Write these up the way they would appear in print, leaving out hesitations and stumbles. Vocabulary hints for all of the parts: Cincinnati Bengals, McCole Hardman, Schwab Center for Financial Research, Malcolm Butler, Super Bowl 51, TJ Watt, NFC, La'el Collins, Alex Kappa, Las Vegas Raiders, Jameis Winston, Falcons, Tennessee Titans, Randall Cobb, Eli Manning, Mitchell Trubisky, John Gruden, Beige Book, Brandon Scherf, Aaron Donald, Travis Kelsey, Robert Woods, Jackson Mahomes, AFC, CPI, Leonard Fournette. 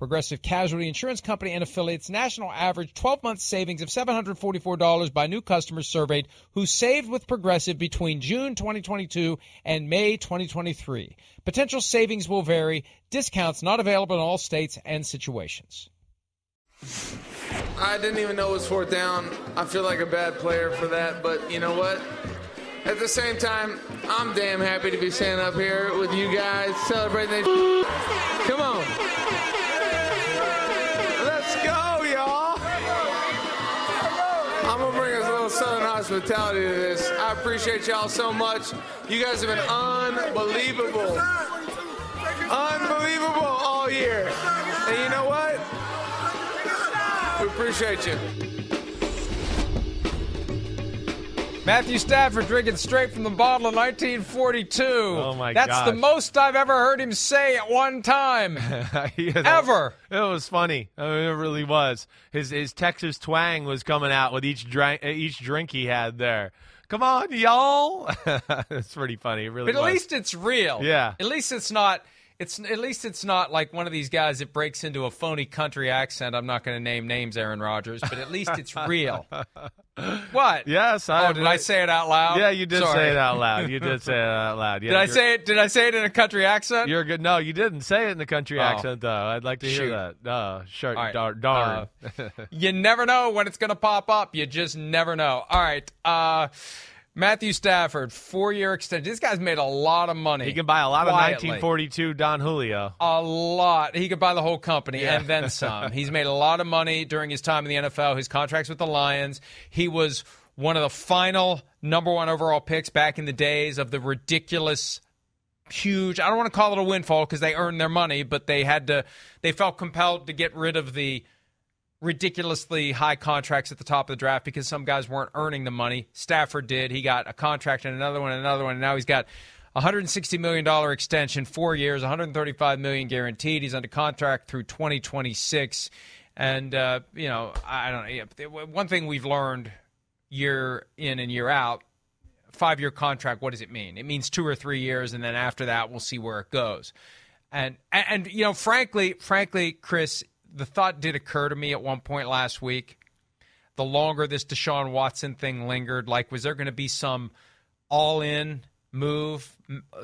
Progressive Casualty Insurance Company and Affiliates national average 12-month savings of $744 by new customers surveyed who saved with Progressive between June 2022 and May 2023. Potential savings will vary. Discounts not available in all states and situations. I didn't even know it was 4th down. I feel like a bad player for that, but you know what? At the same time, I'm damn happy to be standing up here with you guys celebrating this. Come on. Southern hospitality to this. I appreciate y'all so much. You guys have been unbelievable all year. And you know what? We appreciate you. Matthew Stafford drinking straight from the bottle in 1942. Oh, my God. That's the most I've ever heard him say at one time. Ever. It was funny. I mean, it really was. His Texas twang was coming out with each drink he had there. Come on, y'all. It's pretty funny. It really was. But at least it's real. Yeah. At least it's not... At least it's not like one of these guys that breaks into a phony country accent. I'm not going to name names, Aaron Rodgers, but at least it's real. What? Yes. Did I say it out loud? Yeah, you did. Sorry. Say it out loud. You did say it out loud. Yeah, did I say it in a country accent? You're good. No, you didn't say it in a country accent, though. I'd like to hear that. Right. Darn. You never know when it's going to pop up. You just never know. All right. Matthew Stafford, 4-year extension. This guy's made a lot of money. He can buy a lot quietly. Of 1942 Don Julio. A lot. He could buy the whole company and then some. He's made a lot of money during his time in the NFL. His contracts with the Lions. He was one of the final #1 overall picks back in the days of the ridiculous, huge, I don't want to call it a windfall because they earned their money, but they felt compelled to get rid of the ridiculously high contracts at the top of the draft because some guys weren't earning the money. Stafford did. He got a contract and another one, and now he's got $160 million extension, 4 years, $135 million guaranteed. He's under contract through 2026. And, I don't know. One thing we've learned year in and year out, 5-year contract, what does it mean? It means 2 or 3 years, and then after that we'll see where it goes. And you know, frankly, Chris, the thought did occur to me at one point last week, the longer this Deshaun Watson thing lingered, like, was there going to be some all-in move,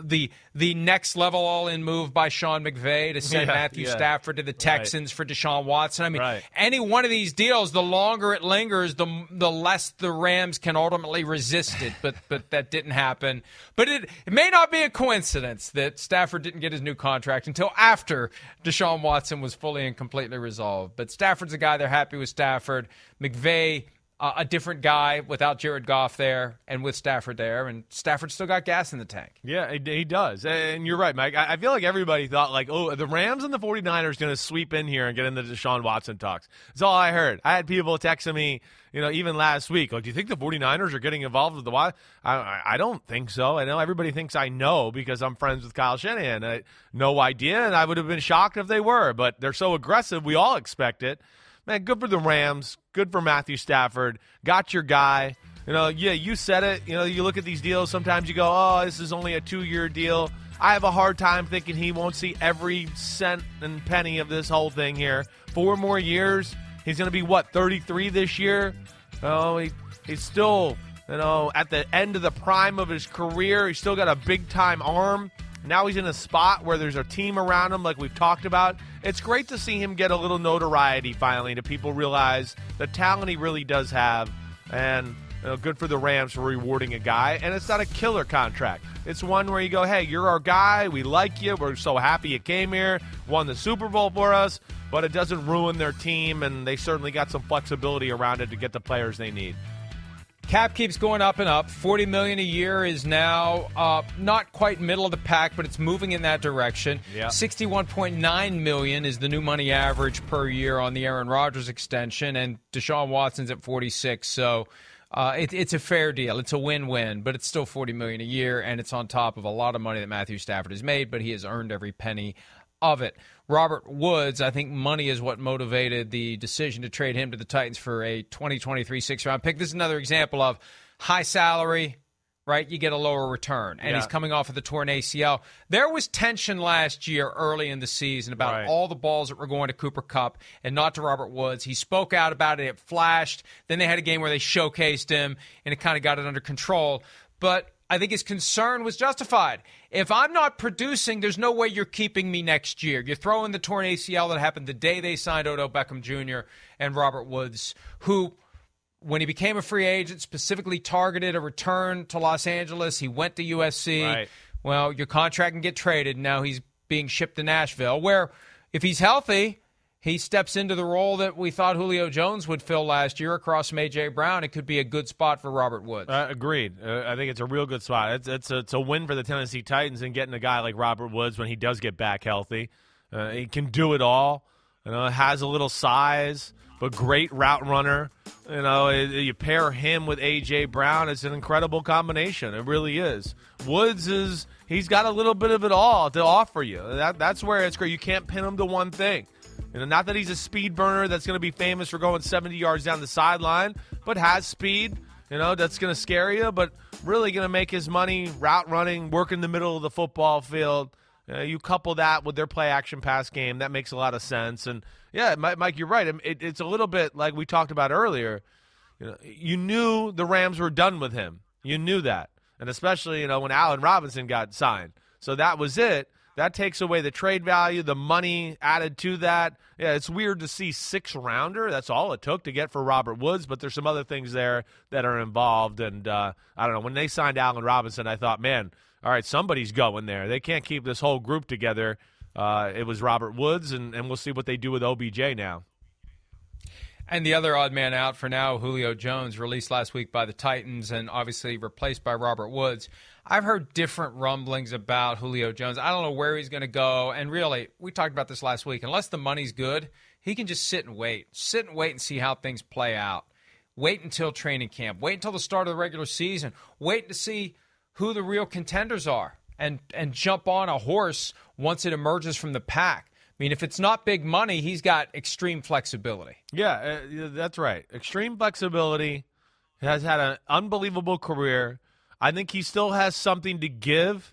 the next level all-in move by Sean McVay to send Matthew Stafford to the Texans for Deshaun Watson? I mean, any one of these deals, the longer it lingers, the less the Rams can ultimately resist it, but that didn't happen. But it may not be a coincidence that Stafford didn't get his new contract until after Deshaun Watson was fully and completely resolved. But Stafford's a guy, they're happy with Stafford. McVay, a different guy without Jared Goff there and with Stafford there, and Stafford still got gas in the tank. Yeah, he does. And you're right, Mike. I feel like everybody thought, like, oh, the Rams and the 49ers going to sweep in here and get into Deshaun Watson talks. That's all I heard. I had people texting me, you know, even last week, like, do you think the 49ers are getting involved with the Watson? I don't think so. I know everybody thinks I know because I'm friends with Kyle Shanahan. No idea, and I would have been shocked if they were, but they're so aggressive, we all expect it. Man, good for the Rams. Good for Matthew Stafford. Got your guy. Yeah, you said it. You look at these deals. Sometimes you go, oh, this is only a 2-year deal. I have a hard time thinking he won't see every cent and penny of this whole thing here. 4 more years. He's going to be, 33 this year? Oh, he's still, at the end of the prime of his career. He's still got a big-time arm. Now he's in a spot where there's a team around him like we've talked about. It's great to see him get a little notoriety finally, to people realize the talent he really does have. And good for the Rams for rewarding a guy. And it's not a killer contract. It's one where you go, hey, you're our guy. We like you. We're so happy you came here. Won the Super Bowl for us. But it doesn't ruin their team, and they certainly got some flexibility around it to get the players they need. Cap keeps going up and up. $40 million a year is now not quite middle of the pack, but it's moving in that direction. Yep. $61.9 million is the new money average per year on the Aaron Rodgers extension, and Deshaun Watson's at 46. So it's a fair deal. It's a win-win, but it's still $40 million a year, and it's on top of a lot of money that Matthew Stafford has made, but he has earned every penny of it. Robert Woods, I think money is what motivated the decision to trade him to the Titans for a 2023 6th-round pick. This is another example of high salary, right? You get a lower return, and he's coming off of the torn ACL. There was tension last year early in the season about all the balls that were going to Cooper Kupp and not to Robert Woods. He spoke out about it. It flashed. Then they had a game where they showcased him, and it kind of got it under control. But I think his concern was justified. If I'm not producing, there's no way you're keeping me next year. You're throwing the torn ACL that happened the day they signed Odell Beckham Jr. and Robert Woods, who, when he became a free agent, specifically targeted a return to Los Angeles. He went to USC. Right. Well, your contract can get traded. Now he's being shipped to Nashville, where if he's healthy, he steps into the role that we thought Julio Jones would fill last year across from A.J. Brown. It could be a good spot for Robert Woods. Agreed. I think it's a real good spot. It's a win for the Tennessee Titans and getting a guy like Robert Woods when he does get back healthy. He can do it all. Has a little size, but great route runner. You pair him with A.J. Brown. It's an incredible combination. It really is. Woods is – he's got a little bit of it all to offer you. That's where it's great. You can't pin him to one thing. Not that he's a speed burner that's going to be famous for going 70 yards down the sideline, but has speed, that's going to scare you, but really going to make his money route running, work in the middle of the football field. You couple that with their play-action pass game, that makes a lot of sense. And, yeah, Mike, you're right. It's a little bit like we talked about earlier. You knew the Rams were done with him. You knew that, and especially, when Allen Robinson got signed. So that was it. That takes away the trade value, the money added to that. Yeah, it's weird to see 6-rounder. That's all it took to get for Robert Woods, but there's some other things there that are involved. And I don't know. When they signed Allen Robinson, I thought, man, all right, somebody's going there. They can't keep this whole group together. It was Robert Woods, and we'll see what they do with OBJ now. And the other odd man out for now, Julio Jones, released last week by the Titans and obviously replaced by Robert Woods. I've heard different rumblings about Julio Jones. I don't know where he's going to go. And really, we talked about this last week. Unless the money's good, he can just sit and wait. Sit and wait and see how things play out. Wait until training camp. Wait until the start of the regular season. Wait to see who the real contenders are and jump on a horse once it emerges from the pack. I mean, if it's not big money, he's got extreme flexibility. Yeah, that's right. Extreme flexibility. He has had an unbelievable career. I think he still has something to give,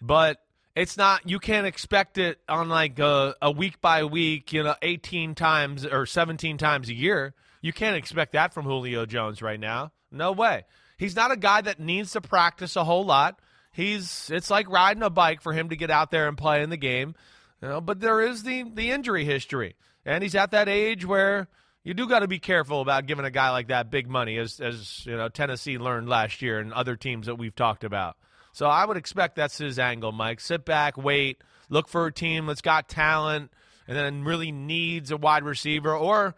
but it's not. You can't expect it on like a week by week, 18 times or 17 times a year. You can't expect that from Julio Jones right now. No way. He's not a guy that needs to practice a whole lot. It's like riding a bike for him to get out there and play in the game. But there is the injury history, and he's at that age where you do got to be careful about giving a guy like that big money, as Tennessee learned last year and other teams that we've talked about. So I would expect that's his angle, Mike. Sit back, wait, look for a team that's got talent and then really needs a wide receiver. Or,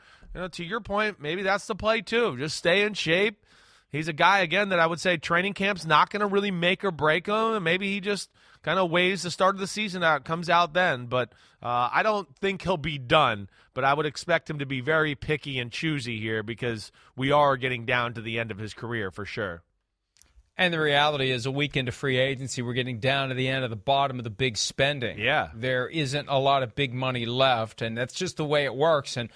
to your point, maybe that's the play too. Just stay in shape. He's a guy, again, that I would say training camp's not going to really make or break him, and maybe he just kind of weighs the start of the season out, comes out then. But I don't think he'll be done, but I would expect him to be very picky and choosy here because we are getting down to the end of his career for sure. And the reality is a week into free agency, we're getting down to the end of the bottom of the big spending. Yeah. There isn't a lot of big money left, and that's just the way it works. And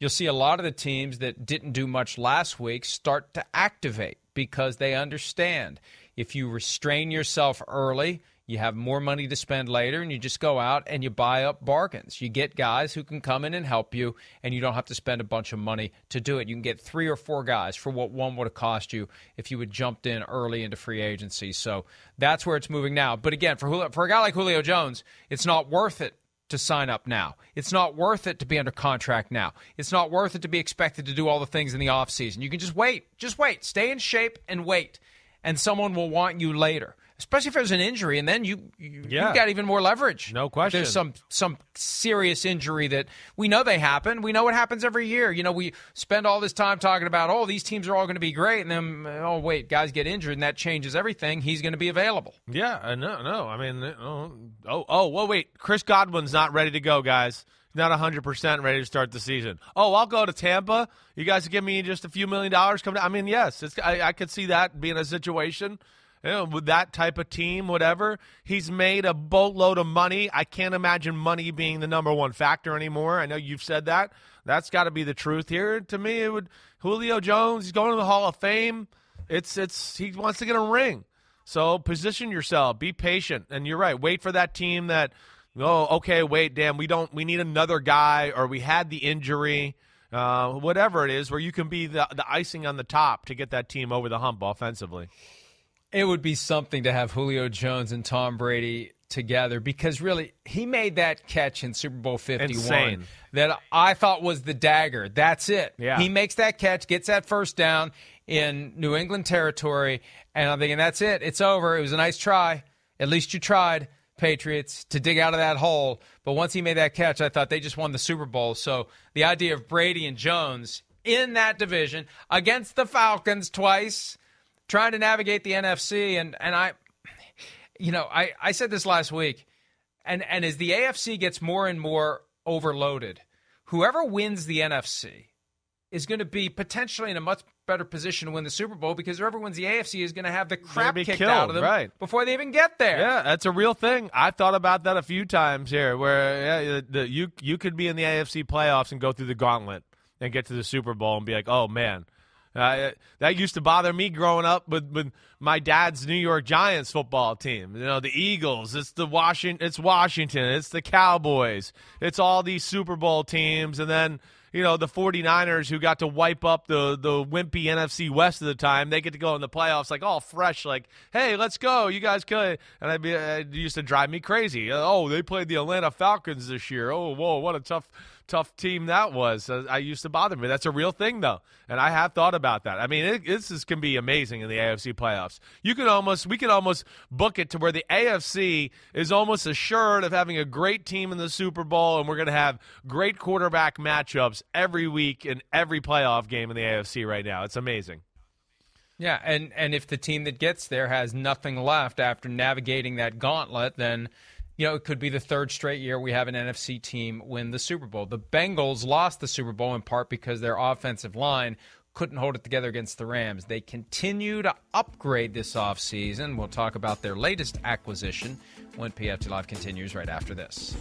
you'll see a lot of the teams that didn't do much last week start to activate. because they understand if you restrain yourself early, you have more money to spend later, and you just go out and you buy up bargains. You get guys who can come in and help you, and you don't have to spend a bunch of money to do it. You can get 3 or 4 guys for what one would have cost you if you had jumped in early into free agency. So that's where it's moving now. But again, for a guy like Julio Jones, it's not worth it to sign up now. It's not worth it to be under contract now. It's not worth it to be expected to do all the things in the offseason. You can just wait. Just wait. Stay in shape and wait, and someone will want you later. Especially if there's an injury, and then you've got even more leverage. No question. There's some serious injury that we know they happen. We know it happens every year. You know, we spend all this time talking about, oh, these teams are all going to be great, and then, oh, wait, guys get injured, and that changes everything. He's going to be available. Yeah, no. I mean, well, wait. Chris Godwin's not ready to go, guys. Not 100% ready to start the season. Oh, I'll go to Tampa. You guys give me just a few $1 million. Come down. I mean, yes, I could see that being a situation. You know, with that type of team, whatever. He's made a boatload of money. I can't imagine money being the number one factor anymore. I know you've said that. That's got to be the truth here. To me, it would. Julio Jones, he's going to the Hall of Fame. He wants to get a ring. So position yourself. Be patient. And you're right. Wait for that team that, oh, okay, wait, damn, we need another guy, or we had the injury. Whatever it is, where you can be the icing on the top to get that team over the hump offensively. It would be something to have Julio Jones and Tom Brady together, because really he made that catch in Super Bowl 51 Insane. That I thought was the dagger. That's it. Yeah. He makes that catch, gets that first down in New England territory, and I'm thinking that's it. It's over. It was a nice try. At least you tried, Patriots, to dig out of that hole. But once he made that catch, I thought they just won the Super Bowl. So the idea of Brady and Jones in that division against the Falcons twice, trying to navigate the NFC, and I said this last week, and as the AFC gets more and more overloaded, whoever wins the NFC is going to be potentially in a much better position to win the Super Bowl, because whoever wins the AFC is going to have the crap kicked out of them before they even get there. Yeah, that's a real thing. I've thought about that a few times here, where you could be in the AFC playoffs and go through the gauntlet and get to the Super Bowl and be like, oh, man. That used to bother me growing up with my dad's New York Giants football team. You know, the Eagles, it's Washington, it's the Cowboys, it's all these Super Bowl teams, and then, you know, the 49ers, who got to wipe up the wimpy NFC West of the time, they get to go in the playoffs like all fresh, like, hey, let's go, you guys could. And it used to drive me crazy. Oh, they played the Atlanta Falcons this year. Oh, whoa, what a tough team that was. I used to bother me. That's a real thing, though, and I have thought about that. I mean, this can be amazing in the AFC playoffs. We could almost book it to where the AFC is almost assured of having a great team in the Super Bowl, and we're going to have great quarterback matchups every week in every playoff game in the AFC right now. It's amazing. Yeah, and if the team that gets there has nothing left after navigating that gauntlet, then, you know, it could be the third straight year we have an NFC team win the Super Bowl. The Bengals lost the Super Bowl in part because their offensive line couldn't hold it together against the Rams. They continue to upgrade this offseason. We'll talk about their latest acquisition when PFT Live continues right after this.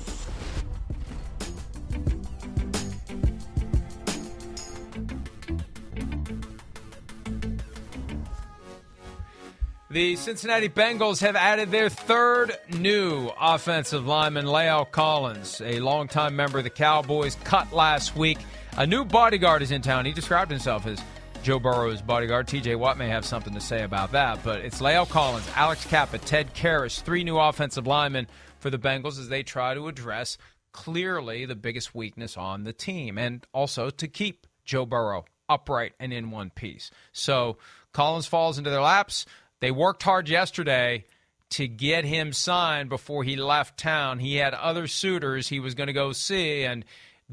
The Cincinnati Bengals have added their third new offensive lineman, La'el Collins, a longtime member of the Cowboys, cut last week. A new bodyguard is in town. He described himself as Joe Burrow's bodyguard. TJ Watt may have something to say about that, but it's La'el Collins, Alex Kappa, Ted Karras, 3 new offensive linemen for the Bengals as they try to address clearly the biggest weakness on the team, and also to keep Joe Burrow upright and in one piece. So Collins falls into their laps. They worked hard yesterday to get him signed before he left town. He had other suitors he was going to go see, and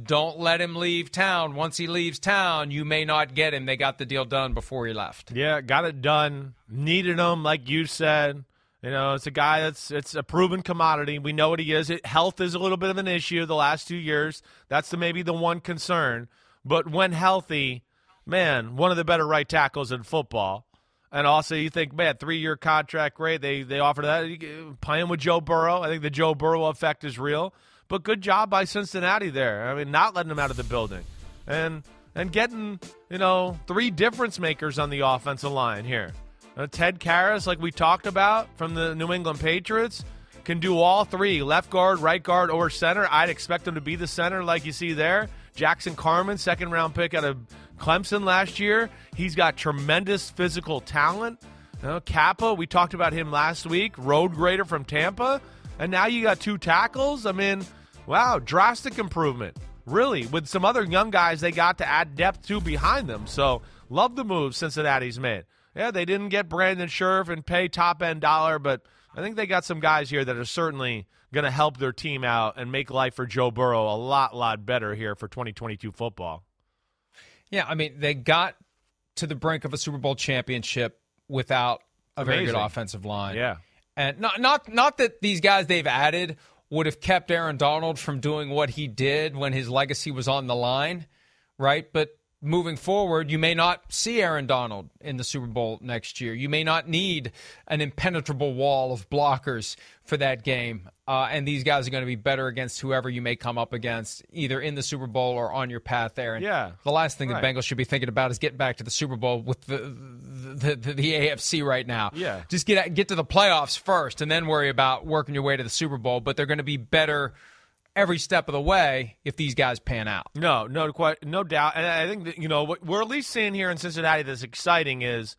don't let him leave town. Once he leaves town, you may not get him. They got the deal done before he left. Yeah, got it done. Needed him, like you said. You know, it's a guy it's a proven commodity. We know what he is. Health is a little bit of an issue the last 2 years. That's maybe the one concern. But when healthy, man, one of the better right tackles in football. And also, you think, man, 3-year contract, great. They offered that. Playing with Joe Burrow, I think the Joe Burrow effect is real. But good job by Cincinnati there. I mean, not letting him out of the building. And and getting, you know, three difference makers on the offensive line here. Ted Karras, like we talked about, from the New England Patriots, can do all three, left guard, right guard, or center. I'd expect him to be the center like you see there. Jackson Carman, second-round pick out of Clemson last year. He's got tremendous physical talent. You know, Kappa, we talked about him last week, road grader from Tampa. And now you got two tackles. I mean, wow, drastic improvement, really, with some other young guys they got to add depth to behind them. So love the move Cincinnati's made. Yeah, they didn't get Brandon Scherf and pay top-end dollar, but I think they got some guys here that are certainly going to help their team out and make life for Joe Burrow a lot better here for 2022 football. Yeah, I mean, they got to the brink of a Super Bowl championship without a very good offensive line. Yeah. And not that these guys they've added would have kept Aaron Donald from doing what he did when his legacy was on the line, right? But moving forward, you may not see Aaron Donald in the Super Bowl next year. You may not need an impenetrable wall of blockers for that game. And these guys are going to be better against whoever you may come up against, either in the Super Bowl or on your path there. And yeah, the last thing the Bengals should be thinking about is getting back to the Super Bowl with the AFC right now. Yeah. Just get to the playoffs first and then worry about working your way to the Super Bowl. But they're going to be better every step of the way if these guys pan out. No doubt. And I think that, you know, what we're at least seeing here in Cincinnati that's exciting is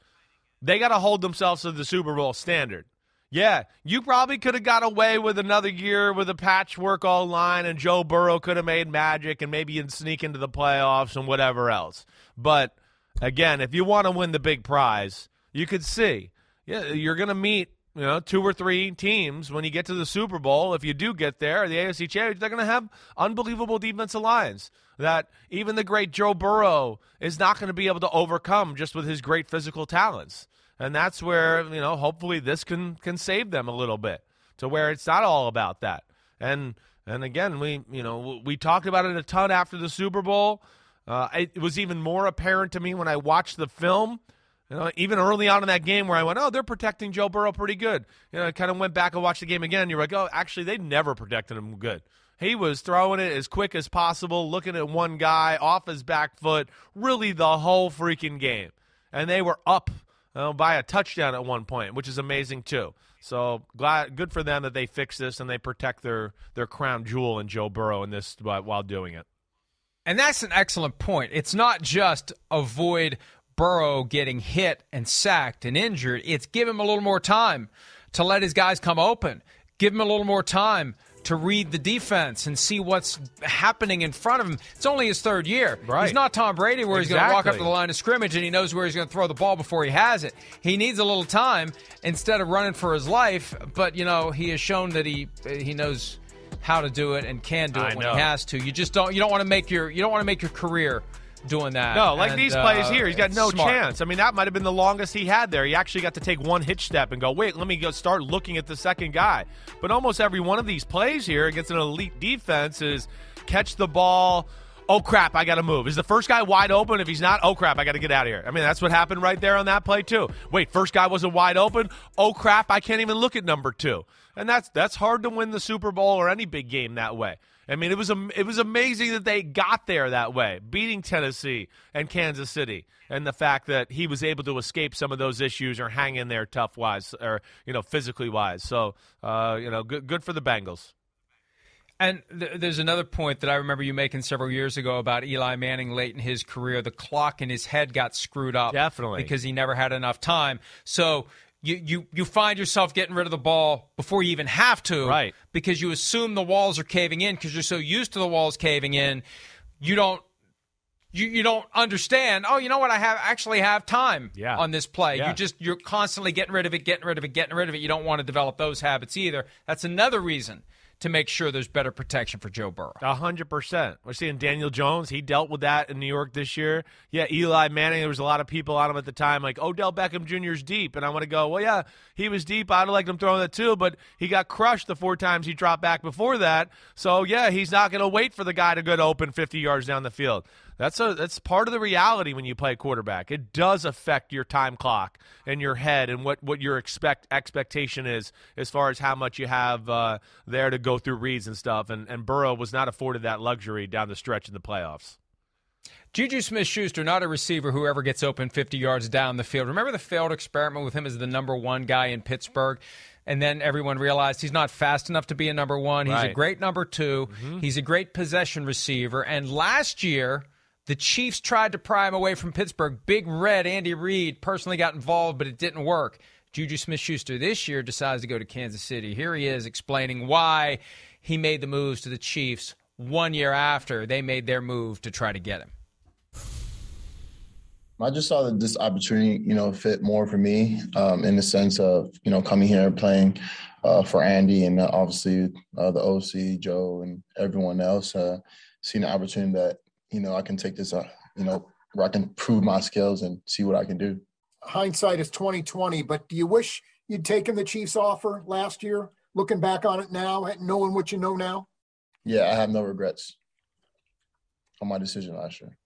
they got to hold themselves to the Super Bowl standard. Yeah, you probably could have got away with another year with a patchwork O-line and Joe Burrow could have made magic and maybe you'd sneak into the playoffs and whatever else. But, again, if you want to win the big prize, you could see. Yeah, you're going to meet, you know, two or three teams when you get to the Super Bowl. If you do get there, the AFC Championship, they're going to have unbelievable defensive lines that even the great Joe Burrow is not going to be able to overcome just with his great physical talents. And that's where, you know, hopefully this can save them a little bit to where it's not all about that. And again, we talked about it a ton after the Super Bowl. It was even more apparent to me when I watched the film. You know, even early on in that game where I went, oh, they're protecting Joe Burrow pretty good. You know, I kind of went back and watched the game again. You're like, oh, actually, they never protected him good. He was throwing it as quick as possible, looking at one guy off his back foot, really the whole freaking game. And they were up by a touchdown at one point, which is amazing too. So good for them that they fix this and they protect their crown jewel in Joe Burrow in this while doing it. And that's an excellent point. It's not just avoid Burrow getting hit and sacked and injured. It's give him a little more time to let his guys come open. Give him a little more time to read the defense and see what's happening in front of him. It's only his third year. Right. He's not Tom Brady where he's going to walk up to the line of scrimmage and he knows where he's going to throw the ball before he has it. He needs a little time instead of running for his life. But, you know, he has shown that he knows how to do it and can do it when he has to. You don't want to make your career doing that. No, like these plays here, he's got no chance. I mean, that might have been the longest he had there. He actually got to take one hitch step and go, wait, let me go start looking at the second guy. But almost every one of these plays here against an elite defense is catch the ball. Oh, crap, I got to move. Is the first guy wide open? If he's not, oh, crap, I got to get out of here. I mean, that's what happened right there on that play, too. Wait, first guy wasn't wide open? Oh, crap, I can't even look at number two. And that's hard to win the Super Bowl or any big game that way. I mean, it was amazing that they got there that way, beating Tennessee and Kansas City, and the fact that he was able to escape some of those issues or hang in there tough-wise or, you know, physically-wise. So, you know, good for the Bengals. And there's another point that I remember you making several years ago about Eli Manning late in his career. The clock in his head got screwed up. Definitely. Because he never had enough time. So you find yourself getting rid of the ball before you even have to. Right. Because you assume the walls are caving in because you're so used to the walls caving in. You don't understand, oh, you know what, I actually have time on this play. Yeah. You're constantly getting rid of it. You don't want to develop those habits either. That's another reason to make sure there's better protection for Joe Burrow. 100%. We're seeing Daniel Jones. He dealt with that in New York this year. Yeah, Eli Manning, there was a lot of people on him at the time, like Odell Beckham Jr. is deep. And I want to go, well, yeah, he was deep. I'd have liked him throwing that too, but he got crushed the four times he dropped back before that. So, yeah, he's not going to wait for the guy to go to open 50 yards down the field. That's part of the reality when you play quarterback. It does affect your time clock and your head and what your expectation is as far as how much you have there to go through reads and stuff. And Burrow was not afforded that luxury down the stretch in the playoffs. JuJu Smith-Schuster, not a receiver who ever gets open 50 yards down the field. Remember the failed experiment with him as the number one guy in Pittsburgh? And then everyone realized he's not fast enough to be a number one. He's a great number two. Mm-hmm. He's a great possession receiver. And last year, the Chiefs tried to pry him away from Pittsburgh. Big Red, Andy Reid, personally got involved, but it didn't work. JuJu Smith-Schuster this year decides to go to Kansas City. Here he is explaining why he made the moves to the Chiefs 1 year after they made their move to try to get him. I just saw that this opportunity, fit more for me in the sense of, coming here and playing for Andy and obviously the OC, Joe, and everyone else, seeing the opportunity that, I can take this, where I can prove my skills and see what I can do. Hindsight is 20/20, but do you wish you'd taken the Chiefs offer last year, looking back on it now and knowing what you know now? Yeah, I have no regrets on my decision last year.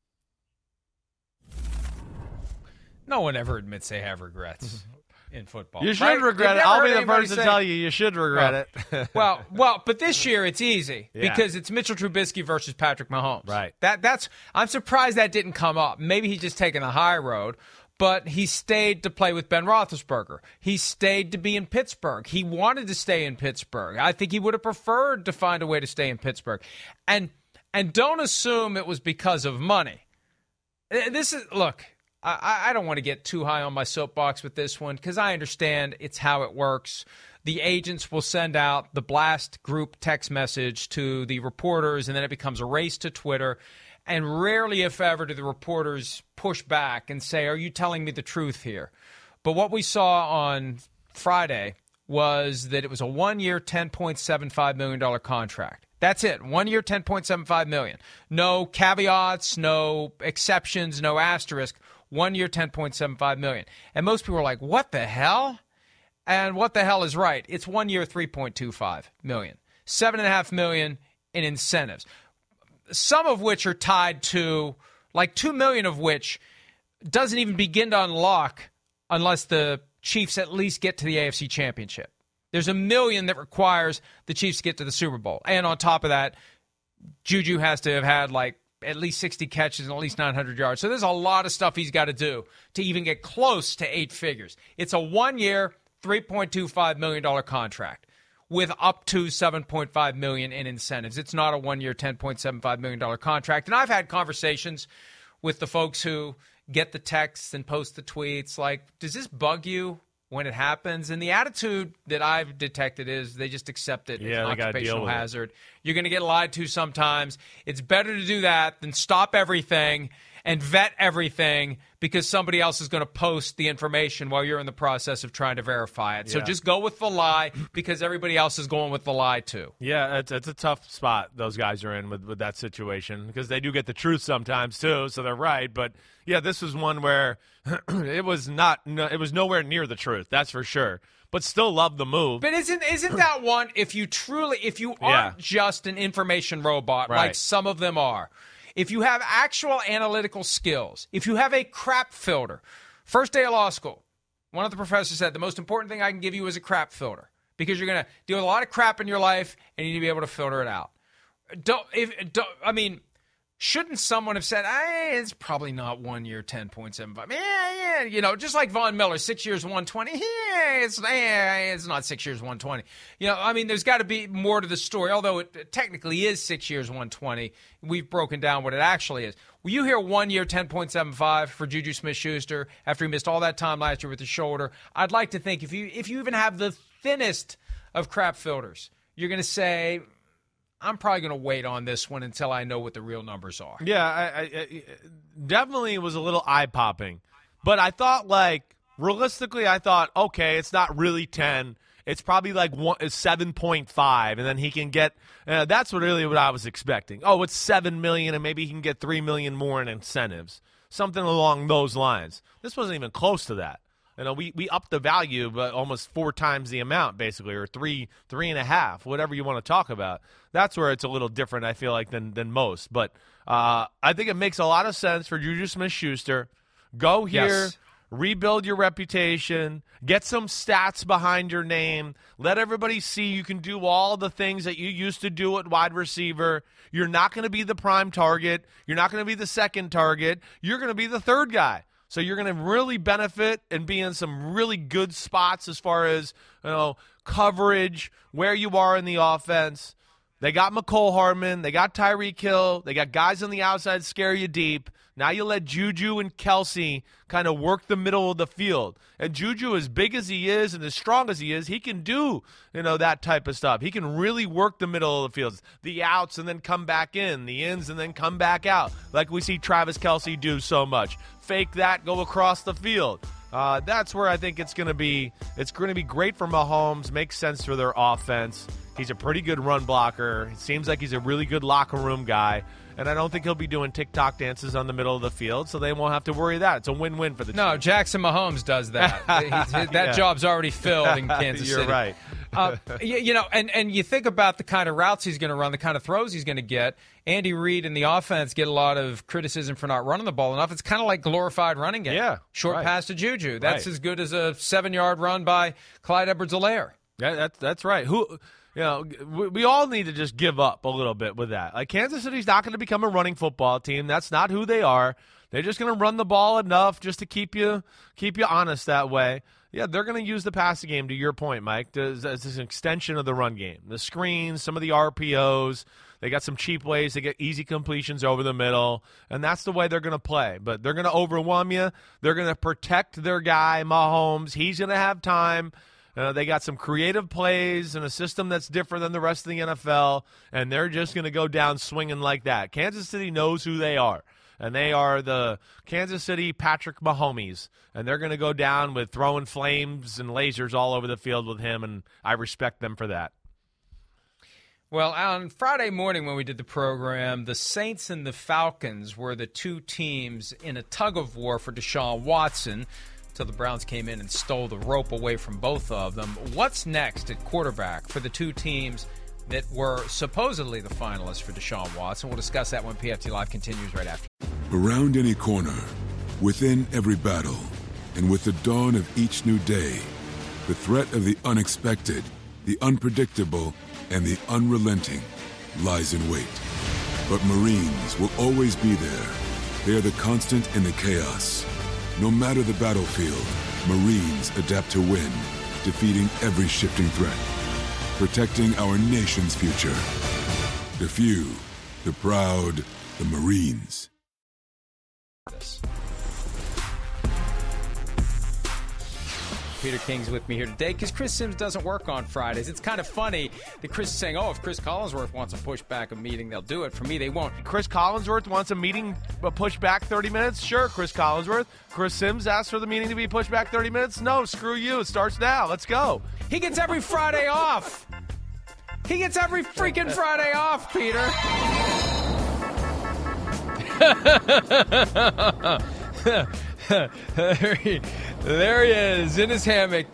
No one ever admits they have regrets in football. You should regret it. I'll be the person to tell you you should regret it. well, but this year it's easy because it's Mitchell Trubisky versus Patrick Mahomes. Right. That's. I'm surprised that didn't come up. Maybe he's just taking the high road, but he stayed to play with Ben Roethlisberger. He stayed to be in Pittsburgh. He wanted to stay in Pittsburgh. I think he would have preferred to find a way to stay in Pittsburgh. And don't assume it was because of money. Look. I don't want to get too high on my soapbox with this one because I understand it's how it works. The agents will send out the blast group text message to the reporters, and then it becomes a race to Twitter. And rarely, if ever, do the reporters push back and say, are you telling me the truth here? But what we saw on Friday was that it was a one-year, $10.75 million contract. That's it. 1 year, $10.75 million. No caveats, no exceptions, no asterisk. 1 year, $10.75 million. And most people are like, what the hell? And what the hell is right? It's 1 year, $3.25 million. $7.5 million in incentives, some of which are tied to, like $2 million of which doesn't even begin to unlock unless the Chiefs at least get to the AFC Championship. There's $1 million that requires the Chiefs to get to the Super Bowl. And on top of that, JuJu has to have had, at least 60 catches and at least 900 yards. So there's a lot of stuff he's got to do to even get close to eight figures. It's a one-year, $3.25 million contract with up to $7.5 million in incentives. It's not a one-year, $10.75 million contract. And I've had conversations with the folks who get the texts and post the tweets like, does this bug you when it happens? And the attitude that I've detected is they just accept it as an occupational hazard. You're going to get lied to sometimes. It's better to do that than stop everything and vet everything because somebody else is going to post the information while you're in the process of trying to verify it. Yeah. So just go with the lie because everybody else is going with the lie too. Yeah, it's a tough spot those guys are in with that situation because they do get the truth sometimes too, so they're right. But, yeah, this was one where it was nowhere near the truth, that's for sure. But still love the move. But isn't that one if you aren't just an information robot like some of them are, if you have actual analytical skills, if you have a crap filter. First day of law school, one of the professors said the most important thing I can give you is a crap filter because you're going to deal with a lot of crap in your life and you need to be able to filter it out. Shouldn't someone have said, it's probably not 1 year, 10.75? Just like Von Miller, 6 years, 120. It's not 6 years, 120. There's got to be more to the story, although it technically is 6 years, 120. We've broken down what it actually is. Will you hear 1 year, 10.75 for JuJu Smith-Schuster after he missed all that time last year with his shoulder? I'd like to think if you even have the thinnest of crap filters, you're going to say, I'm probably going to wait on this one until I know what the real numbers are. Yeah, I definitely was a little eye-popping. But I thought, realistically, okay, it's not really 10. It's probably 7.5, and then he can get that's what I was expecting. Oh, it's $7 million, and maybe he can get $3 million more in incentives, something along those lines. This wasn't even close to that. We upped the value, but almost four times the amount, basically, or three and a half, whatever you want to talk about. That's where it's a little different, I feel like, than most. But I think it makes a lot of sense for JuJu Smith-Schuster. Go here, rebuild your reputation, get some stats behind your name, let everybody see you can do all the things that you used to do at wide receiver. You're not going to be the prime target. You're not going to be the second target. You're going to be the third guy. So you're going to really benefit and be in some really good spots as far as, you know, coverage, where you are in the offense. They got McCole Hardman. They got Tyreek Hill. They got guys on the outside scare you deep. Now you let JuJu and Kelsey kind of work the middle of the field. And JuJu, as big as he is and as strong as he is, he can do, you know, that type of stuff. He can really work the middle of the field, the outs and then come back in, the ins and then come back out, like we see Travis Kelsey do so much. Fake that, go across the field. That's where I think it's going to be. It's going to be great for Mahomes. Makes sense for their offense. He's a pretty good run blocker. It seems like he's a really good locker room guy. And I don't think he'll be doing TikTok dances on the middle of the field, so they won't have to worry that. It's a win-win for the Chiefs. No, Jackson Mahomes does that. That job's already filled in Kansas City. You're right. And you think about the kind of routes he's going to run, the kind of throws he's going to get. Andy Reid and the offense get a lot of criticism for not running the ball enough. It's kind of like glorified running game. Yeah, short pass to JuJu. That's as good as a 7-yard run by Clyde Edwards-Helaire. Yeah, that's right. You know, we all need to just give up a little bit with that. Like, Kansas City's not going to become a running football team. That's not who they are. They're just going to run the ball enough just to keep you honest that way. Yeah, they're going to use the passing game, to your point, Mike, as an extension of the run game. The screens, some of the RPOs. They got some cheap ways to get easy completions over the middle, and that's the way they're going to play. But they're going to overwhelm you. They're going to protect their guy, Mahomes. He's going to have time. They got some creative plays and a system that's different than the rest of the NFL, and they're just going to go down swinging like that. Kansas City knows who they are, and they are the Kansas City Patrick Mahomes, and they're going to go down with throwing flames and lasers all over the field with him, and I respect them for that. Well, on Friday morning when we did the program, the Saints and the Falcons were the two teams in a tug-of-war for Deshaun Watson. So the Browns came in and stole the rope away from both of them. What's next at quarterback for the two teams that were supposedly the finalists for Deshaun Watson? We'll discuss that when PFT Live continues right after. Around any corner, within every battle, and with the dawn of each new day, the threat of the unexpected, the unpredictable, and the unrelenting lies in wait. But Marines will always be there. They are the constant in the chaos. No matter the battlefield, Marines adapt to win, defeating every shifting threat, protecting our nation's future. The few, the proud, the Marines. Peter King's with me here today because Chris Sims doesn't work on Fridays. It's kind of funny that Chris is saying, if Chris Collinsworth wants to push back a meeting, they'll do it. For me, they won't. Chris Collinsworth wants a meeting pushed back 30 minutes? Sure, Chris Collinsworth. Chris Sims asks for the meeting to be pushed back 30 minutes? No, screw you. It starts now. Let's go. He gets every Friday off. He gets every freaking Friday off, Peter. There he is in his hammock.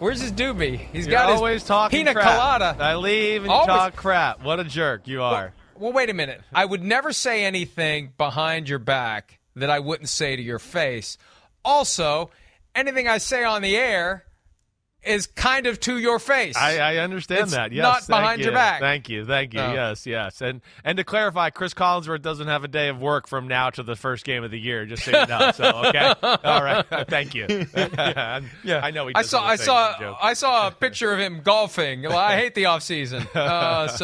Where's his doobie? He's got his always talking pina crap colada. I leave and always talk crap. What a jerk you are. Well, wait a minute. I would never say anything behind your back that I wouldn't say to your face. Also, anything I say on the air is kind of to your face. I understand it's that. Yes, not behind your back. Thank you. No. Yes. And to clarify, Chris Collinsworth doesn't have a day of work from now to the first game of the year. Just so you know. So okay, all right. Thank you. I know he. I saw a picture of him golfing. Well, I hate the off season. And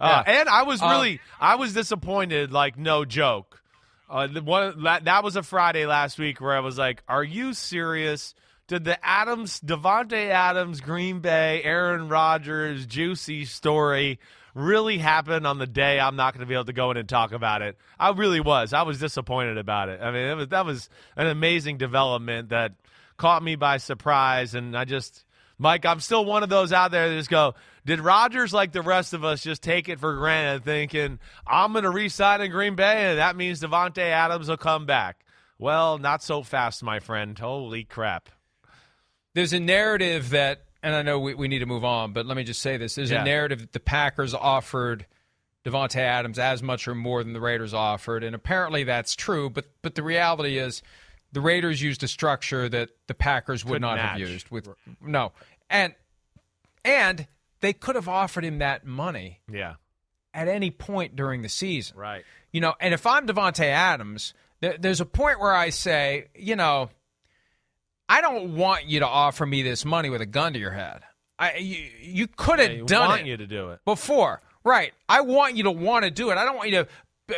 I was disappointed. Like, no joke. That was a Friday last week where I was like, "Are you serious?" Did the Davante Adams, Green Bay, Aaron Rodgers, juicy story really happen on the day I'm not going to be able to go in and talk about it? I really was. I was disappointed about it. I mean, that was an amazing development that caught me by surprise. And I just, Mike, I'm still one of those out there that just go, did Rodgers, like the rest of us, just take it for granted thinking, I'm going to re-sign in Green Bay, and that means Davante Adams will come back? Well, not so fast, my friend. Holy crap. There's a narrative that, and I know we need to move on, but let me just say this. There's a narrative that the Packers offered Davante Adams as much or more than the Raiders offered, and apparently that's true, but the reality is the Raiders used a structure that the Packers would not have used. And they could have offered him that money at any point during the season. Right. You know, and if I'm Davante Adams, there's a point where I say, you know, I don't want you to offer me this money with a gun to your head. You could have done it. I want you to do it. Before. Right. I want you to want to do it. I don't want you to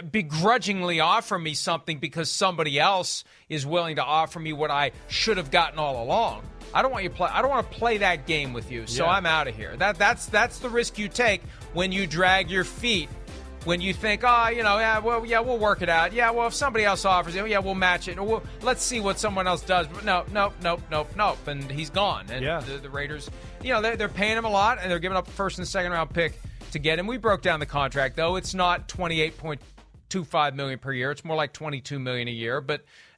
begrudgingly offer me something because somebody else is willing to offer me what I should have gotten all along. I don't want you to play. I don't want to play that game with you. So I'm out of here. That's the risk you take when you drag your feet. When you think, we'll work it out. Yeah, well, if somebody else offers it, we'll match it. Or let's see what someone else does. But nope. And he's gone. And the Raiders, they're paying him a lot, and they're giving up a first and second round pick to get him. We broke down the contract, though. It's not $28.25 million per year. It's more like $22 million a year.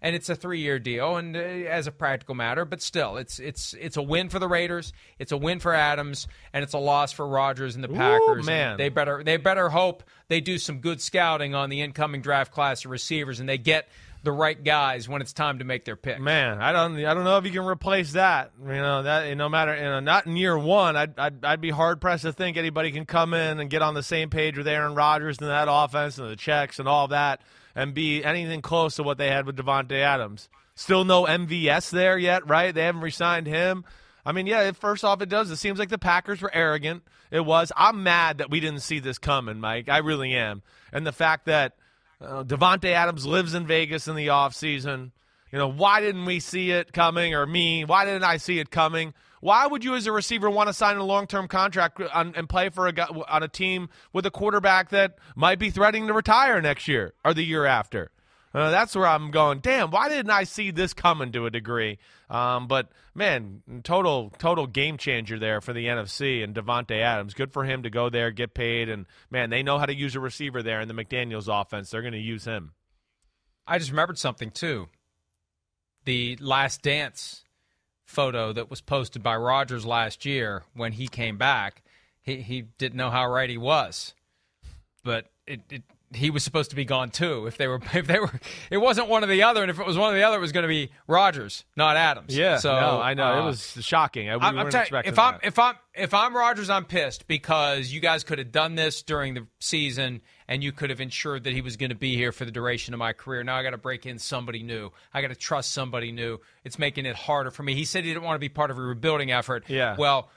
And it's a 3-year deal, and as a practical matter. But still, it's a win for the Raiders. It's a win for Adams, and it's a loss for Rodgers and the Packers. Ooh, man. They better hope they do some good scouting on the incoming draft class of receivers, and they get the right guys when it's time to make their pick. Man, I don't know if you can replace that. Not in year one. I'd be hard pressed to think anybody can come in and get on the same page with Aaron Rodgers and that offense and the checks and all that and be anything close to what they had with Davante Adams. Still no MVS there yet, right? They haven't resigned him. I mean, first off, it does. It seems like the Packers were arrogant. It was. I'm mad that we didn't see this coming, Mike. I really am. And the fact that Davante Adams lives in Vegas in the offseason. Why didn't we see it coming? Or me? Why didn't I see it coming? Why would you as a receiver want to sign a long-term contract and play for on a team with a quarterback that might be threatening to retire next year or the year after? That's where I'm going, damn, why didn't I see this coming to a degree? But, man, total game changer there for the NFC and Davante Adams. Good for him to go there, get paid, and, man, they know how to use a receiver there in the McDaniels offense. They're going to use him. I just remembered something, too. The Last Dance photo that was posted by Rodgers last year when he came back, he didn't know how right he was. But he was supposed to be gone too. If they were, it wasn't one or the other. And if it was one or the other, it was going to be Rodgers, not Adams. Yeah. So I know it was shocking. If I'm Rodgers, I'm pissed because you guys could have done this during the season and you could have ensured that he was going to be here for the duration of my career. Now I got to break in somebody new. I got to trust somebody new. It's making it harder for me. He said he didn't want to be part of a rebuilding effort. Yeah. Well,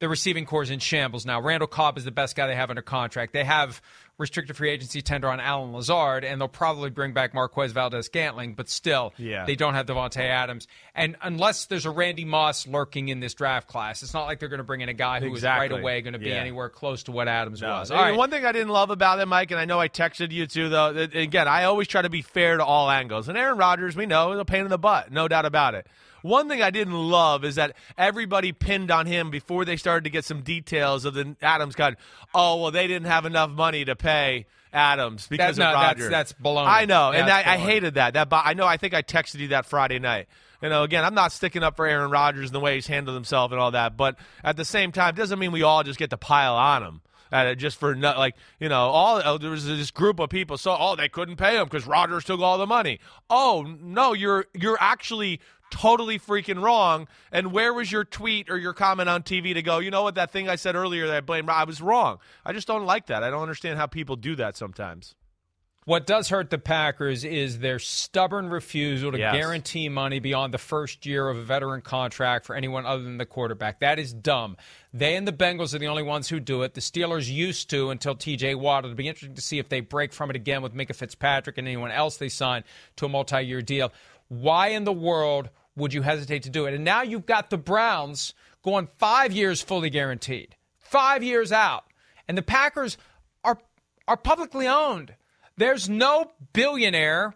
the receiving corps is in shambles now. Randall Cobb is the best guy they have under contract. They have restricted free agency tender on Allen Lazard, and they'll probably bring back Marquez Valdes-Scantling, but still, they don't have Davante Adams. And unless there's a Randy Moss lurking in this draft class, it's not like they're going to bring in a guy who is right away going to be anywhere close to what Adams was. All right. One thing I didn't love about it, Mike, and I know I texted you too, though, again, I always try to be fair to all angles. And Aaron Rodgers, we know, is a pain in the butt, no doubt about it. One thing I didn't love is that everybody pinned on him before they started to get some details of the Adams cut. Oh, well, they didn't have enough money to pay Adams because of Rodgers. That's baloney. I know, and I hated that. I know. I think I texted you that Friday night. Again, I'm not sticking up for Aaron Rodgers and the way he's handled himself and all that, but at the same time, it doesn't mean we all just get to pile on him. Just for there was this group of people saw, they couldn't pay him because Rodgers took all the money. Oh no, you're actually totally freaking wrong. And where was your tweet or your comment on TV to go? You know what, that thing I said earlier that I blamed, I was wrong. I just don't like that. I don't understand how people do that sometimes. What does hurt the Packers is their stubborn refusal to guarantee money beyond the first year of a veteran contract for anyone other than the quarterback. That is dumb. They and the Bengals are the only ones who do it. The Steelers used to until T.J. Watt. It'll be interesting to see if they break from it again with Minkah Fitzpatrick and anyone else they sign to a multi-year deal. Why in the world would you hesitate to do it? And now you've got the Browns going 5 years fully guaranteed, 5 years out. And the Packers are publicly owned. There's no billionaire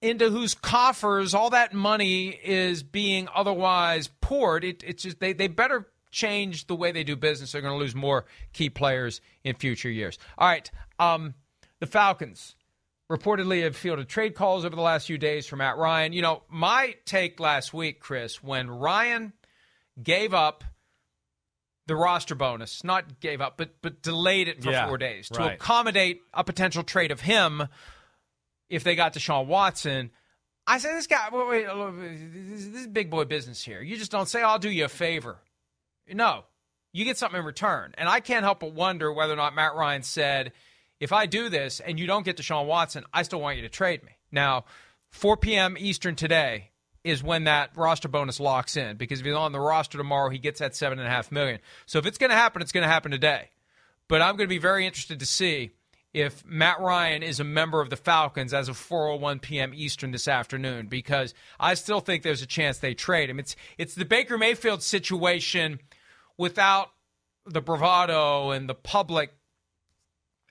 into whose coffers all that money is being otherwise poured. It's just they better change the way they do business. They're going to lose more key players in future years. All right, the Falcons reportedly have fielded trade calls over the last few days for Matt Ryan. My take last week, Chris, when Ryan gave up the roster bonus, not gave up, but delayed it for 4 days to accommodate a potential trade of him if they got Deshaun Watson. I said, this guy, wait, this is big boy business here. You just don't say, I'll do you a favor. No, you get something in return. And I can't help but wonder whether or not Matt Ryan said, if I do this and you don't get Deshaun Watson, I still want you to trade me. Now, 4 p.m. Eastern today is when that roster bonus locks in, because if he's on the roster tomorrow, he gets that $7.5 million. So if it's going to happen, it's going to happen today. But I'm going to be very interested to see if Matt Ryan is a member of the Falcons as of 4:01 p.m. Eastern this afternoon, because I still think there's a chance they trade him. It's the Baker Mayfield situation without the bravado and the public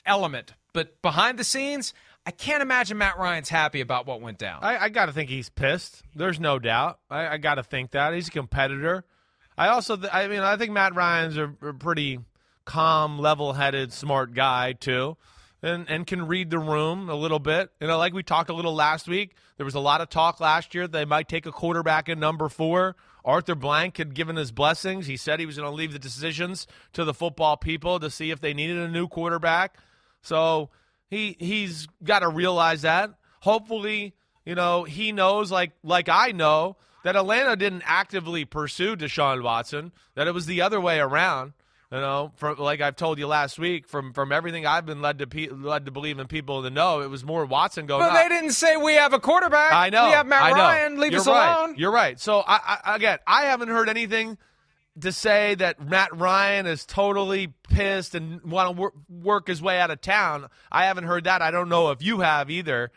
element. But behind the scenes, I can't imagine Matt Ryan's happy about what went down. I got to think he's pissed. There's no doubt. I got to think that. He's a competitor. I think Matt Ryan's a pretty calm, level-headed, smart guy, too, and can read the room a little bit. You know, like we talked a little last week, there was a lot of talk last year that they might take a quarterback at number 4. Arthur Blank had given his blessings. He said he was going to leave the decisions to the football people to see if they needed a new quarterback. So he's got to realize that. Hopefully, he knows, like I know, that Atlanta didn't actively pursue Deshaun Watson, that it was the other way around. From, like I've told you last week, from everything I've been led to believe in people to know, it was more Watson going. But they didn't say we have a quarterback. I know. We have Matt Ryan. Leave us alone. You're right. So, I haven't heard anything to say that Matt Ryan is totally pissed and want to work his way out of town. I haven't heard that. I don't know if you have either.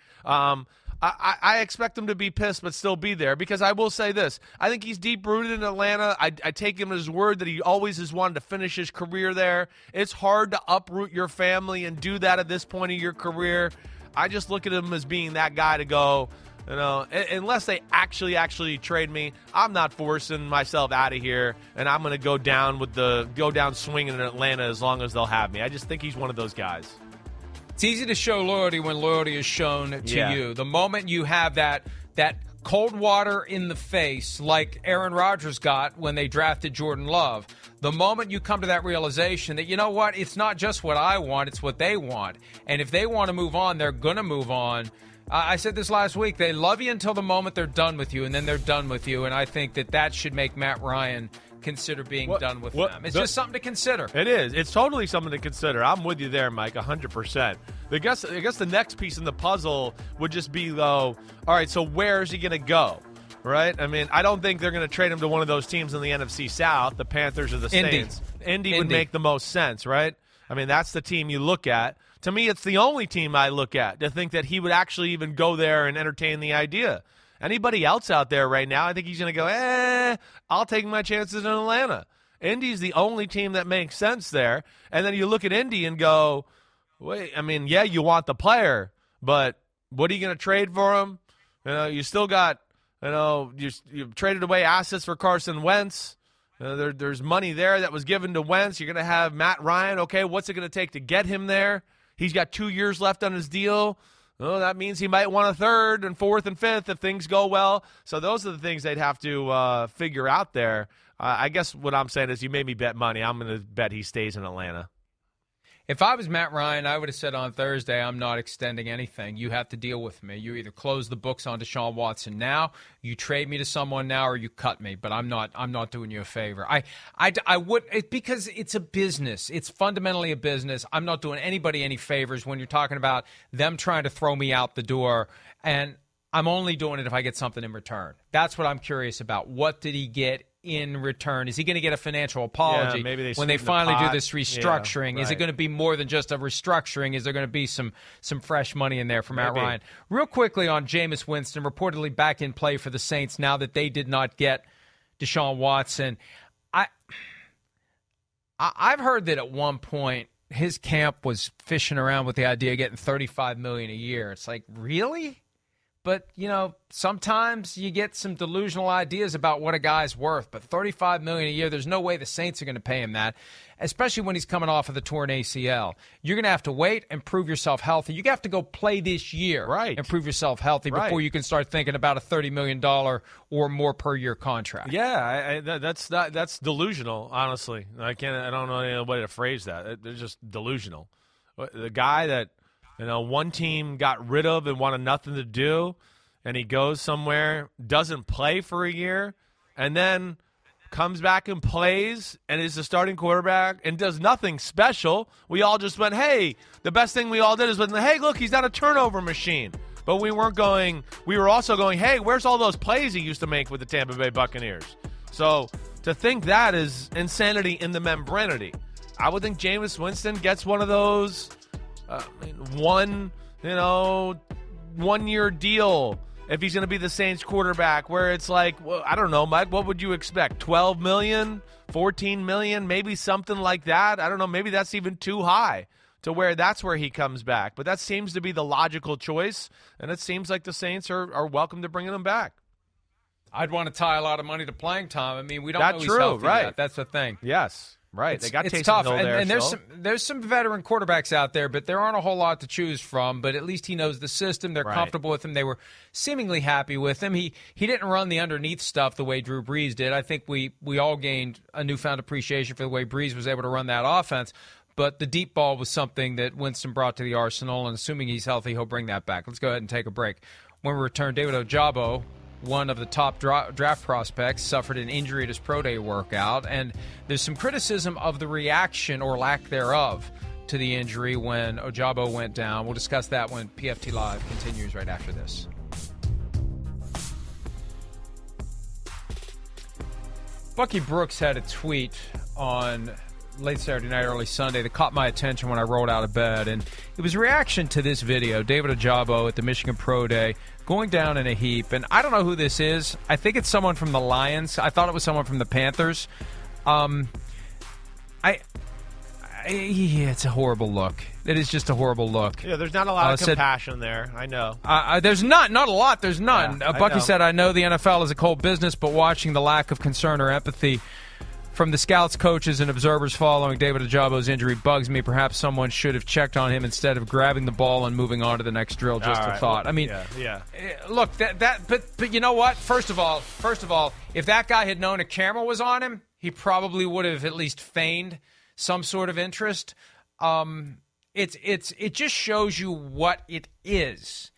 I expect him to be pissed but still be there, because I will say this. I think he's deep-rooted in Atlanta. I take him at his word that he always has wanted to finish his career there. It's hard to uproot your family and do that at this point of your career. I just look at him as being that guy to go, unless they actually trade me, I'm not forcing myself out of here, and I'm going to go down swinging in Atlanta as long as they'll have me. I just think he's one of those guys. It's easy to show loyalty when loyalty is shown to you. The moment you have that cold water in the face, like Aaron Rodgers got when they drafted Jordan Love, the moment you come to that realization that, you know what, it's not just what I want, it's what they want. And if they want to move on, they're going to move on. I said this last week, they love you until the moment they're done with you, and then they're done with you. And I think that should make Matt Ryan consider being done with them. It's just something to consider. It is. It's totally something to consider. I'm with you there, Mike, 100%. I guess the next piece in the puzzle would just be, though, all right, so where is he going to go, right? I mean, I don't think they're going to trade him to one of those teams in the NFC South, the Panthers or the Saints. Indy would make the most sense, right? I mean, that's the team you look at. To me, it's the only team I look at to think that he would actually even go there and entertain the idea. Anybody else out there right now, I think he's going to go, I'll take my chances in Atlanta. Indy's the only team that makes sense there. And then you look at Indy and go, wait, I mean, yeah, you want the player, but what are you going to trade for him? You still got, you've traded away assets for Carson Wentz. There's money there that was given to Wentz. You're going to have Matt Ryan. Okay, what's it going to take to get him there? He's got 2 years left on his deal. Well, that means he might want a third and fourth and fifth if things go well. So those are the things they'd have to figure out there. I guess what I'm saying is you made me bet money. I'm going to bet he stays in Atlanta. If I was Matt Ryan, I would have said on Thursday, I'm not extending anything. You have to deal with me. You either close the books on Deshaun Watson now, you trade me to someone now, or you cut me. But I'm not doing you a favor. I would, because it's a business. It's fundamentally a business. I'm not doing anybody any favors when you're talking about them trying to throw me out the door. And I'm only doing it if I get something in return. That's what I'm curious about. What did he get in return? Is he going to get a financial apology when they finally do this restructuring? Is it going to be more than just a restructuring? Is there going to be some fresh money in there for Matt Ryan? Real quickly on Jameis Winston, reportedly back in play for the Saints now that they did not get Deshaun Watson. I've heard that at one point his camp was fishing around with the idea of getting $35 million a year. It's like, really? But, sometimes you get some delusional ideas about what a guy's worth. But $35 million a year, there's no way the Saints are going to pay him that, especially when he's coming off of the torn ACL. You're going to have to wait and prove yourself healthy. You have to go play this year and prove yourself healthy before you can start thinking about a $30 million or more per year contract. Yeah, that's delusional, honestly. I don't know any way to phrase that. They're just delusional. The guy that one team got rid of and wanted nothing to do. and he goes somewhere, doesn't play for a year, and then comes back and plays and is the starting quarterback and does nothing special. We all just went, hey, the best thing we all did is went, hey, look, he's not a turnover machine. But we weren't going, we were also going, hey, where's all those plays he used to make with the Tampa Bay Buccaneers? So to think that is insanity in the membranity. I would think Jameis Winston gets one of those one-year deal if he's going to be the Saints quarterback, where it's like, well, I don't know, Mike, what would you expect? $12 million, $14 million, maybe something like that. I don't know. Maybe that's even too high to where that's where he comes back. But that seems to be the logical choice, and it seems like the Saints are welcome to bringing him back. I'd want to tie a lot of money to playing time. I mean, we don't know he's healthy yet. That's the thing. Yes, right. They got Taysom Hill there. And there's some veteran quarterbacks out there, but there aren't a whole lot to choose from. But at least he knows the system. They're comfortable with him. They were seemingly happy with him. He didn't run the underneath stuff the way Drew Brees did. I think we all gained a newfound appreciation for the way Brees was able to run that offense. But the deep ball was something that Winston brought to the arsenal, and assuming he's healthy, he'll bring that back. Let's go ahead and take a break. When we return, David Ojabo, one of the top draft prospects, suffered an injury at his pro day workout, and there's some criticism of the reaction or lack thereof to the injury when Ojabo went down. We'll discuss that when PFT Live continues right after this. Bucky Brooks had a tweet on late Saturday night, early Sunday that caught my attention when I rolled out of bed, and it was a reaction to this video, David Ojabo at the Michigan Pro Day going down in a heap. And I don't know who this is. I think it's someone from the Lions. I thought it was someone from the Panthers. It's a horrible look. It is just a horrible look. Yeah, there's not a lot of compassion there. I know. There's not a lot. There's none. Yeah, Bucky said, I know the NFL is a cold business, but watching the lack of concern or empathy from the scouts, coaches, and observers following David Ojabo's injury bugs me. Perhaps someone should have checked on him instead of grabbing the ball and moving on to the next drill. Just a thought. I mean, look, that. But you know what? First of all, if that guy had known a camera was on him, he probably would have at least feigned some sort of interest. It just shows you what it is.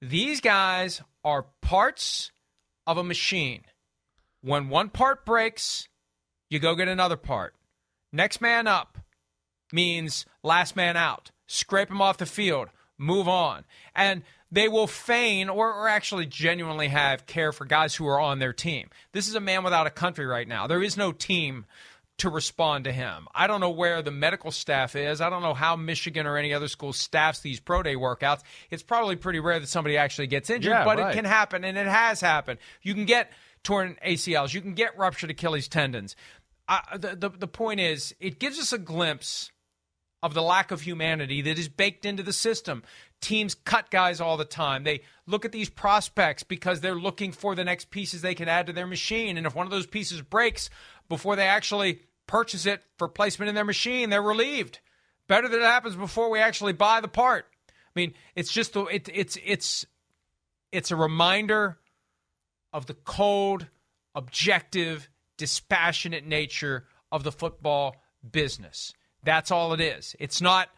These guys are parts of a machine. When one part breaks, you go get another part. Next man up means last man out. Scrape him off the field. Move on. And they will feign or actually genuinely have care for guys who are on their team. This is a man without a country right now. There is no team to respond to him. I don't know where the medical staff is. I don't know how Michigan or any other school staffs these pro day workouts. It's probably pretty rare that somebody actually gets injured, It can happen, and it has happened. You can get torn ACLs. You can get ruptured Achilles tendons. The point is, it gives us a glimpse of the lack of humanity that is baked into the system. Teams cut guys all the time. They look at these prospects because they're looking for the next pieces they can add to their machine. And if one of those pieces breaks before they actually purchase it for placement in their machine, they're relieved. Better that it happens before we actually buy the part. I mean, it's just it's a reminder of the cold, objective, dispassionate nature of the football business. That's all it is. It's not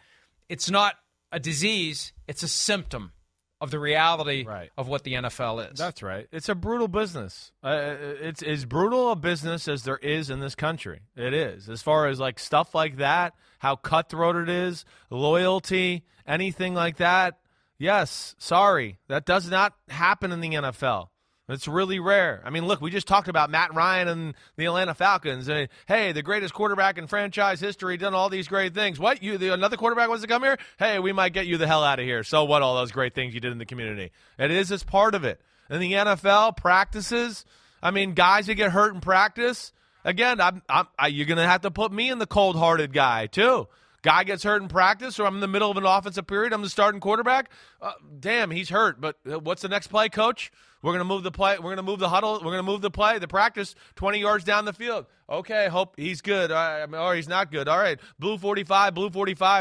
a disease. It's a symptom of the reality of what the NFL is. That's right. It's a brutal business. It's as brutal a business as there is in this country. It is. As far as like stuff like that, how cutthroat it is, loyalty, anything like that. Yes, sorry. That does not happen in the NFL. It's really rare. I mean, look, we just talked about Matt Ryan and the Atlanta Falcons. I mean, hey, the greatest quarterback in franchise history, done all these great things. What? Another quarterback wants to come here? Hey, we might get you the hell out of here. So what, all those great things you did in the community? It is as part of it. And the NFL practices, I mean, guys who get hurt in practice, again, you're going to have to put me in the cold-hearted guy too. Guy gets hurt in practice, or I'm in the middle of an offensive period, I'm the starting quarterback. Damn, he's hurt, but what's the next play, coach? We're going to move the play. We're going to move the huddle. We're going to move the play, the practice, 20 yards down the field. Okay, hope he's good. All right, or he's not good. All right, blue 45,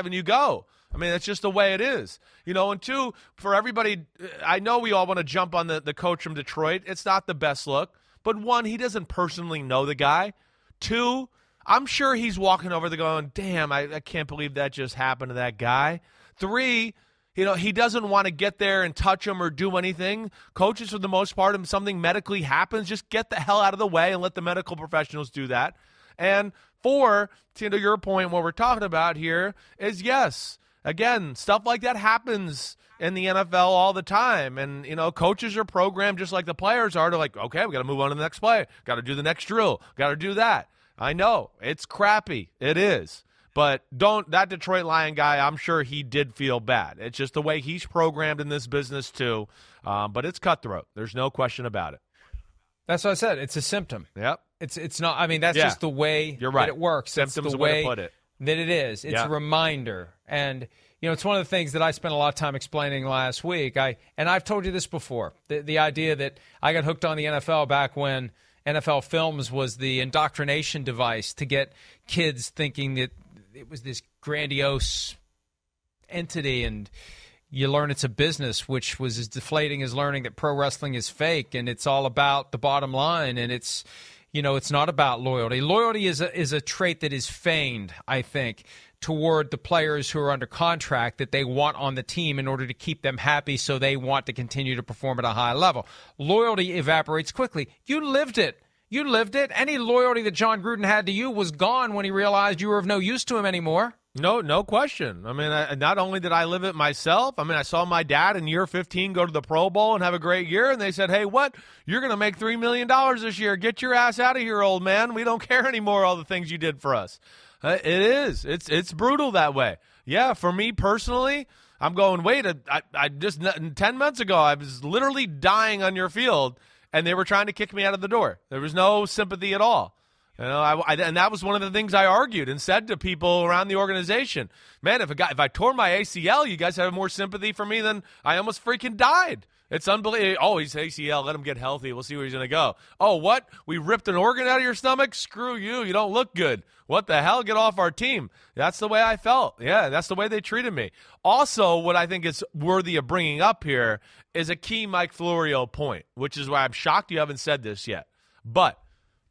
and you go. I mean, that's just the way it is. You know, and two, for everybody, I know we all want to jump on the coach from Detroit. It's not the best look. But one, he doesn't personally know the guy. Two, I'm sure he's walking over there going, damn, I can't believe that just happened to that guy. Three, You know, he doesn't want to get there and touch him or do anything. Coaches, for the most part, if something medically happens, just get the hell out of the way and let the medical professionals do that. And four, to your point, what we're talking about here is, yes, again, stuff like that happens in the NFL all the time. And, you know, coaches are programmed just like the players are to like, okay, we got to move on to the next play. Got to do the next drill. Got to do that. I know. It's crappy. It is. But don't – that Detroit Lion guy, I'm sure he did feel bad. It's just the way he's programmed in this business too. But it's cutthroat. There's no question about it. That's what I said. It's a symptom. Yep. It's not – I mean, that's just the way that it works. Symptoms is the way to put it. That it is. It's a reminder. And, you know, it's one of the things that I spent a lot of time explaining last week. And I've told you this before, the idea that I got hooked on the NFL back when NFL Films was the indoctrination device to get kids thinking that it was this grandiose entity, and you learn it's a business, which was as deflating as learning that pro wrestling is fake and it's all about the bottom line, and it's, you know, it's not about loyalty. Loyalty is a trait that is feigned, I think, toward the players who are under contract that they want on the team in order to keep them happy so they want to continue to perform at a high level. Loyalty evaporates quickly. You lived it. You lived it. Any loyalty that John Gruden had to you was gone when he realized you were of no use to him anymore. No question. I mean, not only did I live it myself, I mean, I saw my dad in year 15 go to the Pro Bowl and have a great year, and they said, hey, what? You're going to make $3 million this year. Get your ass out of here, old man. We don't care anymore, all the things you did for us. It is. It's brutal that way. Yeah, for me personally, I'm going, wait, I just 10 months ago, I was literally dying on your field, and they were trying to kick me out of the door. There was no sympathy at all. You know, and that was one of the things I argued and said to people around the organization. Man, if I tore my ACL, you guys have more sympathy for me than I almost freaking died. It's unbelievable. Oh, he's ACL. Let him get healthy. We'll see where he's going to go. Oh, what? We ripped an organ out of your stomach? Screw you. You don't look good. What the hell? Get off our team. That's the way I felt. Yeah, that's the way they treated me. Also, what I think is worthy of bringing up here is a key Mike Florio point, which is why I'm shocked you haven't said this yet. But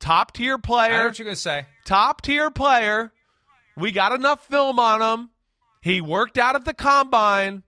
top-tier player. I know what you're going to say. Top-tier player. We got enough film on him. He worked out at the combine.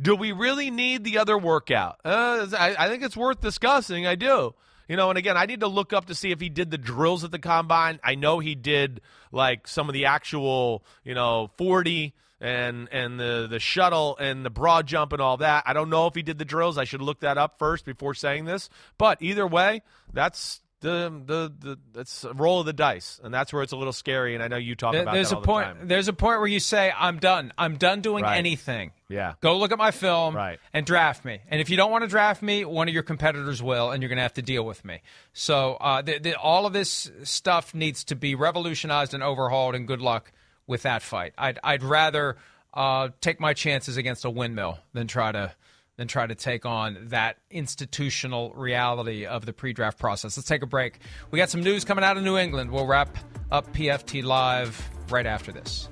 Do we really need the other workout? I think it's worth discussing. I do. You know, and again, I need to look up to see if he did the drills at the combine. I know he did, like, some of the actual, you know, 40 and the shuttle and the broad jump and all that. I don't know if he did the drills. I should look that up first before saying this. But either way, that's that's a roll of the dice, and that's where it's a little scary, and I know you talk about that all the time. There's a point where you say, I'm done. I'm done doing anything. Yeah. Go look at my film and draft me. And if you don't want to draft me, one of your competitors will, and you're going to have to deal with me. So all of this stuff needs to be revolutionized and overhauled, and good luck with that fight. I'd rather take my chances against a windmill than try to take on that institutional reality of the pre-draft process. Let's take a break. We got some news coming out of New England. We'll wrap up PFT Live right after this.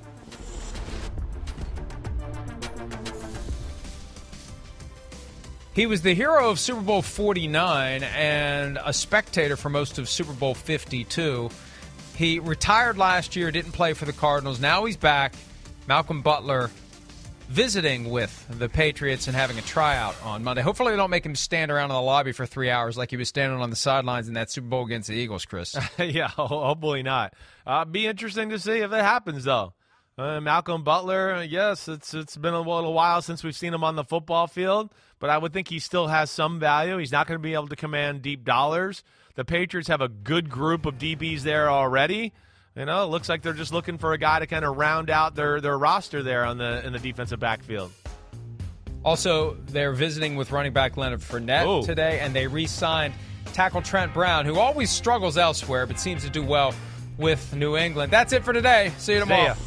He was the hero of Super Bowl 49 and a spectator for most of Super Bowl 52. He retired last year, didn't play for the Cardinals. Now he's back. Malcolm Butler visiting with the Patriots and having a tryout on Monday. Hopefully they don't make him stand around in the lobby for 3 hours like he was standing on the sidelines in that Super Bowl against the Eagles, Chris. Yeah, hopefully not. Be interesting to see if it happens, though. Malcolm Butler, yes, it's been a little while since we've seen him on the football field, but I would think he still has some value. He's not going to be able to command deep dollars. The Patriots have a good group of DBs there already. You know, it looks like they're just looking for a guy to kind of round out their roster there in the defensive backfield. Also, they're visiting with running back Leonard Fournette today, and they re-signed tackle Trent Brown, who always struggles elsewhere but seems to do well with New England. That's it for today. See you tomorrow. See ya.